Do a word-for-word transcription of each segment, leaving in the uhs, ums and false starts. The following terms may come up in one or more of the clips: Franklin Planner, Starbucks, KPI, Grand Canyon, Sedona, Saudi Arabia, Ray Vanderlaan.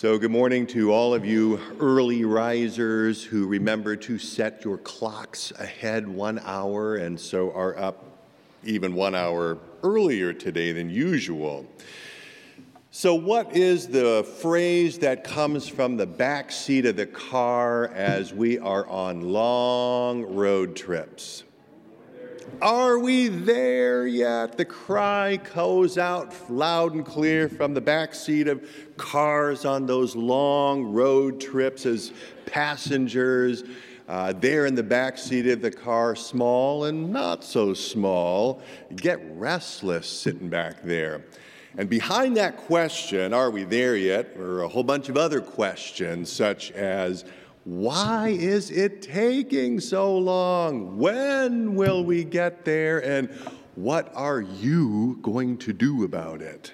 So good morning to all of you early risers who remember to set your clocks ahead one hour and so are up even one hour earlier today than usual. So what is the phrase that comes from the back seat of the car as we are on long road trips? Are we there yet? The cry goes out loud and clear from the backseat of cars on those long road trips as passengers. Uh, there in the backseat of the car, small and not so small, get restless sitting back there. And behind that question, are we there yet, are a whole bunch of other questions such as, why is it taking so long? When will we get there? And what are you going to do about it?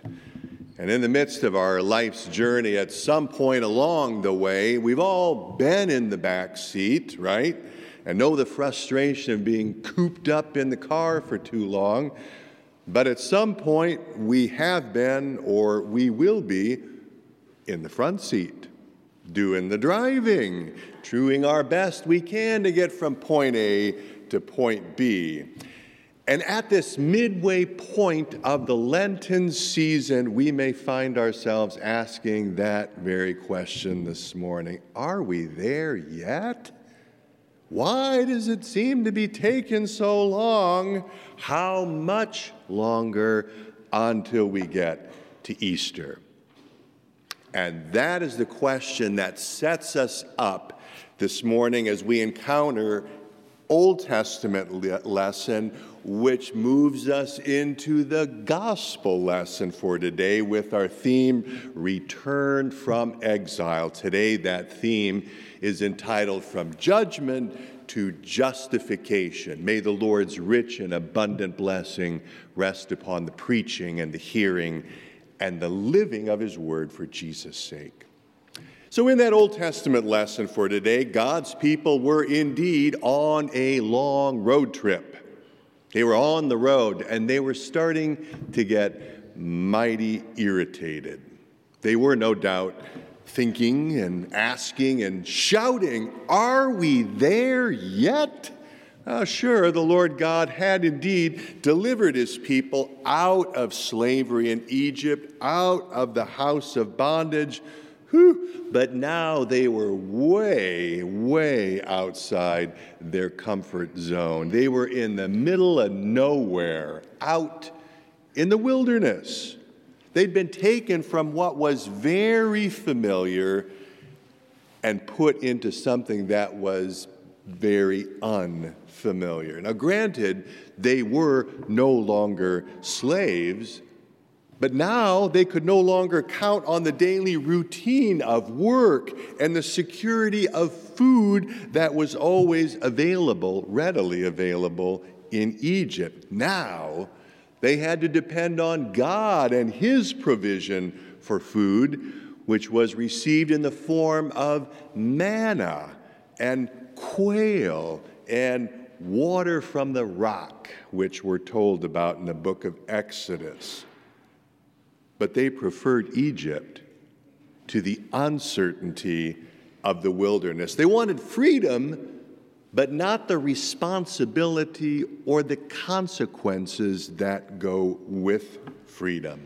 And in the midst of our life's journey, at some point along the way, we've all been in the back seat, right? And know the frustration of being cooped up in the car for too long. But at some point, we have been, or we will be, in the front seat, doing the driving, doing our best we can to get from point A to point B. And at this midway point of the Lenten season, we may find ourselves asking that very question this morning. Are we there yet? Why does it seem to be taking so long? How much longer until we get to Easter? And that is the question that sets us up this morning as we encounter Old Testament le- lesson, which moves us into the gospel lesson for today with our theme, Return from Exile. Today, that theme is entitled From Judgment to Justification. May the Lord's rich and abundant blessing rest upon the preaching and the hearing and the living of his word for Jesus' sake. So in that Old Testament lesson for today, God's people were indeed on a long road trip. They were on the road, and they were starting to get mighty irritated. They were no doubt thinking and asking and shouting, "Are we there yet?" Uh, sure, the Lord God had indeed delivered his people out of slavery in Egypt, out of the house of bondage. Whew. But now they were way, way outside their comfort zone. They were in the middle of nowhere, out in the wilderness. They'd been taken from what was very familiar and put into something that was very unfamiliar. Now, granted, they were no longer slaves, but now they could no longer count on the daily routine of work and the security of food that was always available, readily available in Egypt. Now, they had to depend on God and his provision for food, which was received in the form of manna and quail and water from the rock, which we're told about in the book of Exodus. But they preferred Egypt to the uncertainty of the wilderness. They wanted freedom, but not the responsibility or the consequences that go with freedom.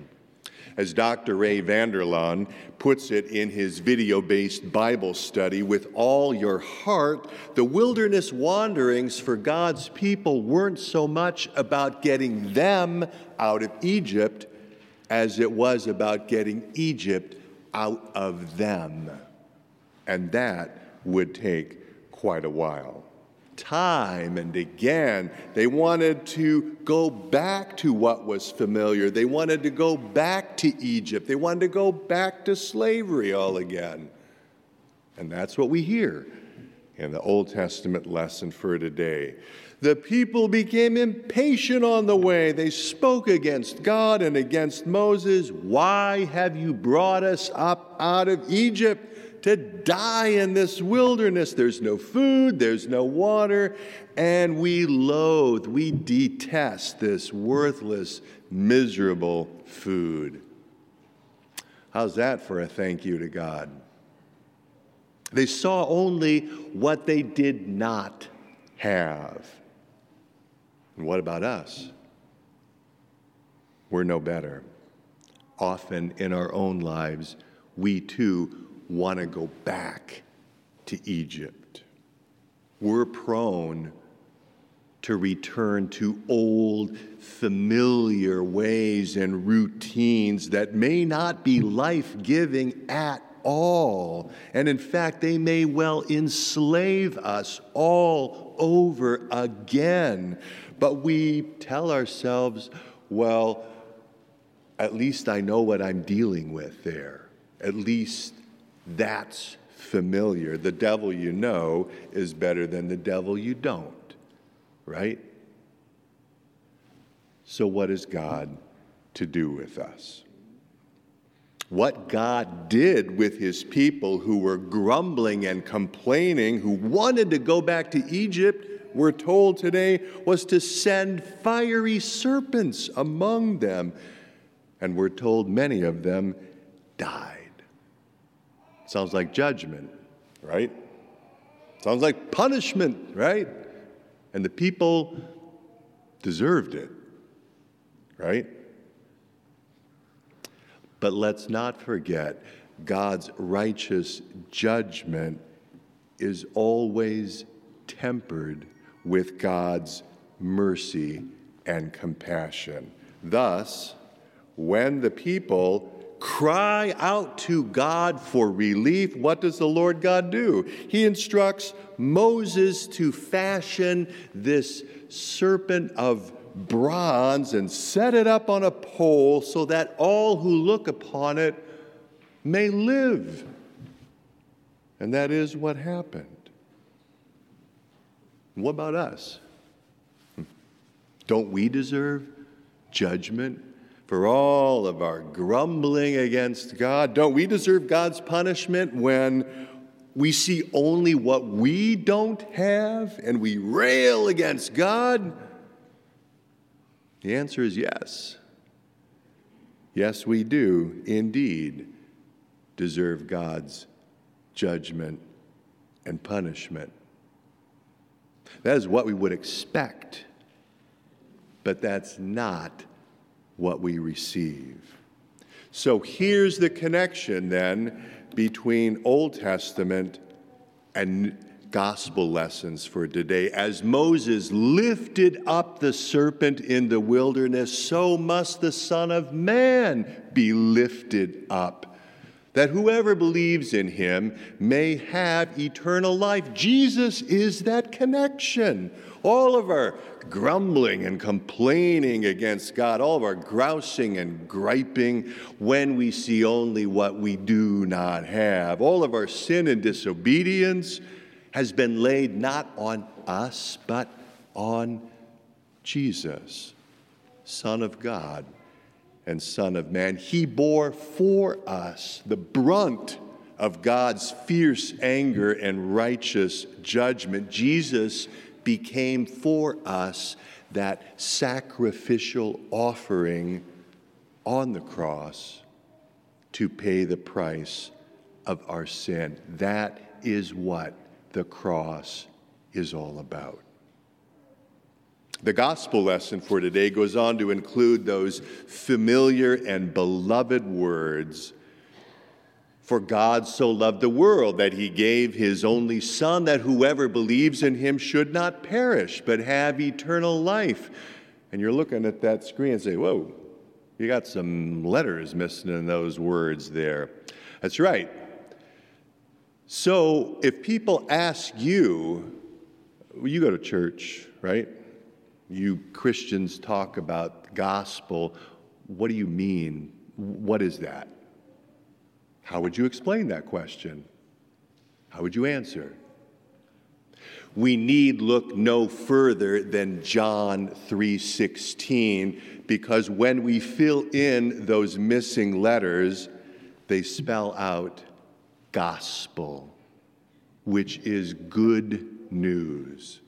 As Doctor Ray Vanderlaan puts it in his video-based Bible study, With All Your Heart, the wilderness wanderings for God's people weren't so much about getting them out of Egypt as it was about getting Egypt out of them. And that would take quite a while. Time and again, they wanted to go back to what was familiar. They wanted to go back to Egypt. They wanted to go back to slavery all again. And that's what we hear in the Old Testament lesson for today. The people became impatient on the way. They spoke against God and against Moses. Why have you brought us up out of Egypt to die in this wilderness? There's no food, there's no water, and we loathe, we detest this worthless, miserable food. How's that for a thank you to God? They saw only what they did not have. And what about us? We're no better. Often in our own lives, we too want to go back to Egypt. We're prone to return to old, familiar ways and routines that may not be life-giving at all. And in fact, they may well enslave us all over again. But we tell ourselves, well, at least I know what I'm dealing with there. At least that's familiar. The devil you know is better than the devil you don't, right? So what is God to do with us? What God did with his people who were grumbling and complaining, who wanted to go back to Egypt, we're told today, was to send fiery serpents among them. And we're told many of them died. Sounds like judgment, right? Sounds like punishment, right? And the people deserved it, right? But let's not forget, God's righteous judgment is always tempered with God's mercy and compassion. Thus, when the people cry out to God for relief, what does the Lord God do? He instructs Moses to fashion this serpent of bronze and set it up on a pole so that all who look upon it may live. And that is what happened. What about us? Don't we deserve judgment for all of our grumbling against God? Don't we deserve God's punishment when we see only what we don't have and we rail against God? The answer is yes. Yes, we do indeed deserve God's judgment and punishment. That is what we would expect, but that's not what we receive. So here's the connection then between Old Testament and gospel lessons for today. As Moses lifted up the serpent in the wilderness, so must the Son of Man be lifted up, that whoever believes in him may have eternal life. Jesus is that connection. All of our grumbling and complaining against God, all of our grousing and griping when we see only what we do not have, all of our sin and disobedience has been laid not on us, but on Jesus, Son of God and Son of Man. He bore for us the brunt of God's fierce anger and righteous judgment. Jesus became for us that sacrificial offering on the cross to pay the price of our sin. That is what the cross is all about. The gospel lesson for today goes on to include those familiar and beloved words, "For God so loved the world that he gave his only Son, that whoever believes in him should not perish, but have eternal life." And you're looking at that screen and say, whoa, you got some letters missing in those words there. That's right. So if people ask you, you go to church, right? You Christians talk about gospel. What do you mean? What is that? How would you explain that question? How would you answer? We need look no further than John three sixteen, because when we fill in those missing letters, they spell out gospel, which is good news.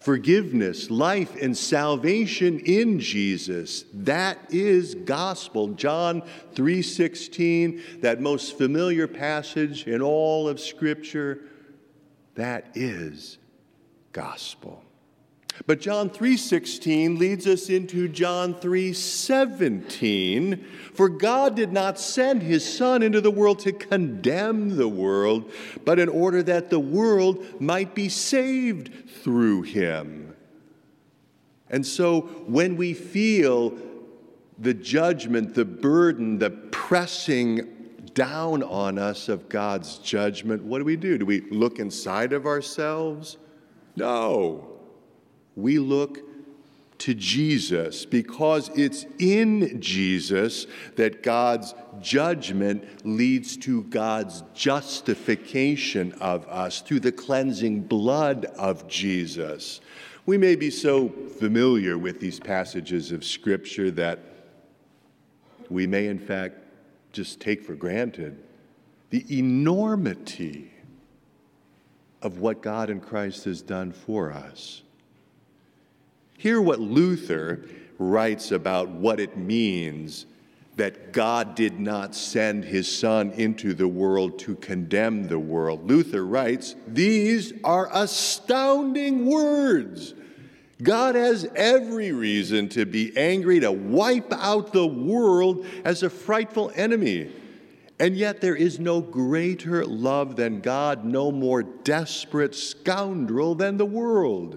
forgiveness, life, and salvation in Jesus. That is gospel. John three sixteen, that most familiar passage in all of Scripture, that is gospel. But John three sixteen leads us into John three seventeen. For God did not send his Son into the world to condemn the world, but in order that the world might be saved through him. And so when we feel the judgment, the burden, the pressing down on us of God's judgment, what do we do? Do we look inside of ourselves? No. We look to Jesus, because it's in Jesus that God's judgment leads to God's justification of us through the cleansing blood of Jesus. We may be so familiar with these passages of Scripture that we may, in fact, just take for granted the enormity of what God in Christ has done for us. Hear what Luther writes about what it means that God did not send his Son into the world to condemn the world. Luther writes, "These are astounding words. God has every reason to be angry, to wipe out the world as a frightful enemy. And yet there is no greater love than God, no more desperate scoundrel than the world.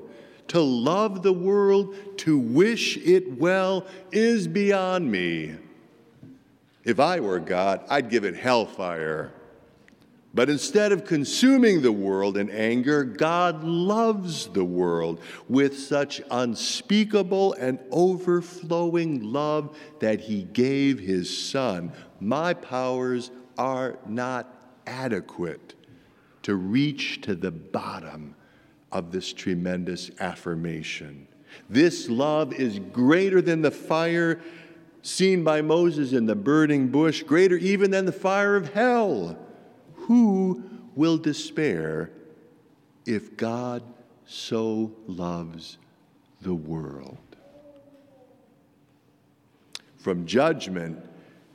To love the world, to wish it well, is beyond me. If I were God, I'd give it hellfire. But instead of consuming the world in anger, God loves the world with such unspeakable and overflowing love that he gave his Son. My powers are not adequate to reach to the bottom of this tremendous affirmation. This love is greater than the fire seen by Moses in the burning bush, greater even than the fire of hell. Who will despair if God so loves the world?" From judgment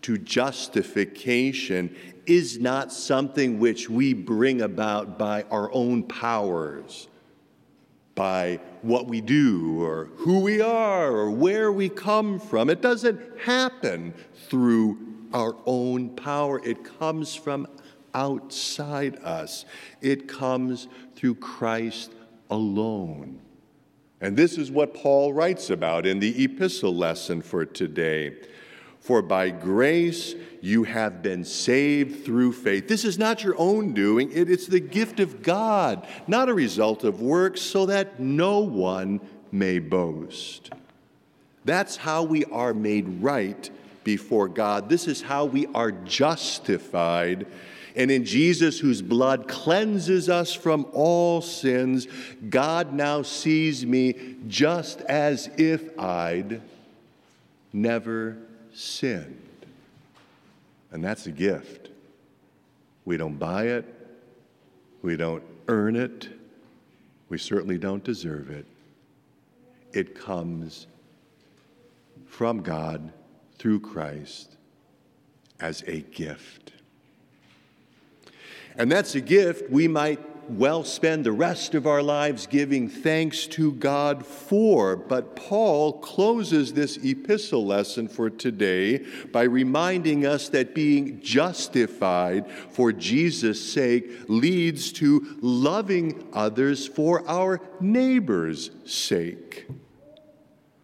to justification is not something which we bring about by our own powers, by what we do or who we are or where we come from. It doesn't happen through our own power. It comes from outside us. It comes through Christ alone. And this is what Paul writes about in the epistle lesson for today. "For by grace you have been saved through faith." This is not your own doing. It is the gift of God, not a result of works, so that no one may boast. That's how we are made right before God. This is how we are justified. And in Jesus, whose blood cleanses us from all sins, God now sees me just as if I'd never sinned. And that's a gift. We don't buy it. We don't earn it. We certainly don't deserve it. It comes from God through Christ as a gift. And that's a gift we might well spend the rest of our lives giving thanks to God for. But Paul closes this epistle lesson for today by reminding us that being justified for Jesus' sake leads to loving others for our neighbor's sake.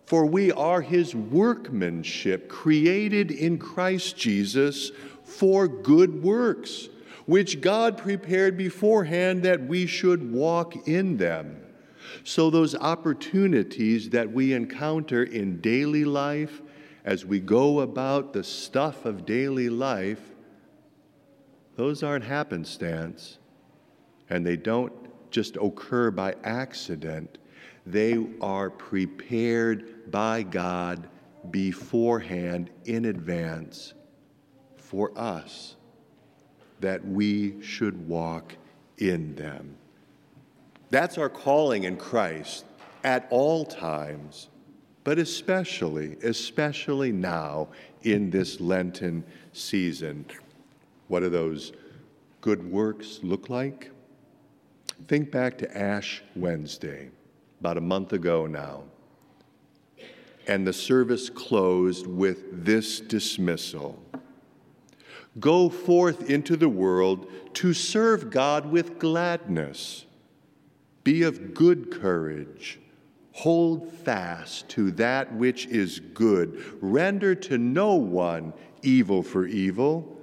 "For we are his workmanship, created in Christ Jesus for good works, which God prepared beforehand that we should walk in them." So those opportunities that we encounter in daily life, as we go about the stuff of daily life, those aren't happenstance, and they don't just occur by accident. They are prepared by God beforehand, in advance, for us, that we should walk in them. That's our calling in Christ. at all times, but especially, especially now in this Lenten season. What do those good works look like? Think back to Ash Wednesday, about a month ago now, and the service closed with this dismissal. Go forth into the world to serve God with gladness. Be of good courage. Hold fast to that which is good. Render to no one evil for evil.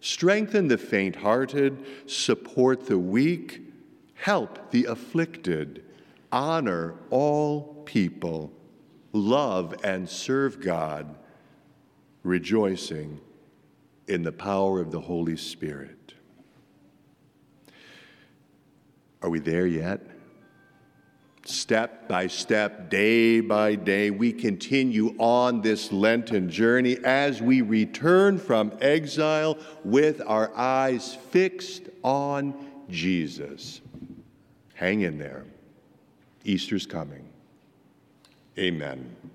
Strengthen the faint-hearted. Support the weak. Help the afflicted. Honor all people. Love and serve God, rejoicing in the power of the Holy Spirit. Are we there yet? Step by step, day by day, we continue on this Lenten journey as we return from exile with our eyes fixed on Jesus. Hang in there. Easter's coming. Amen.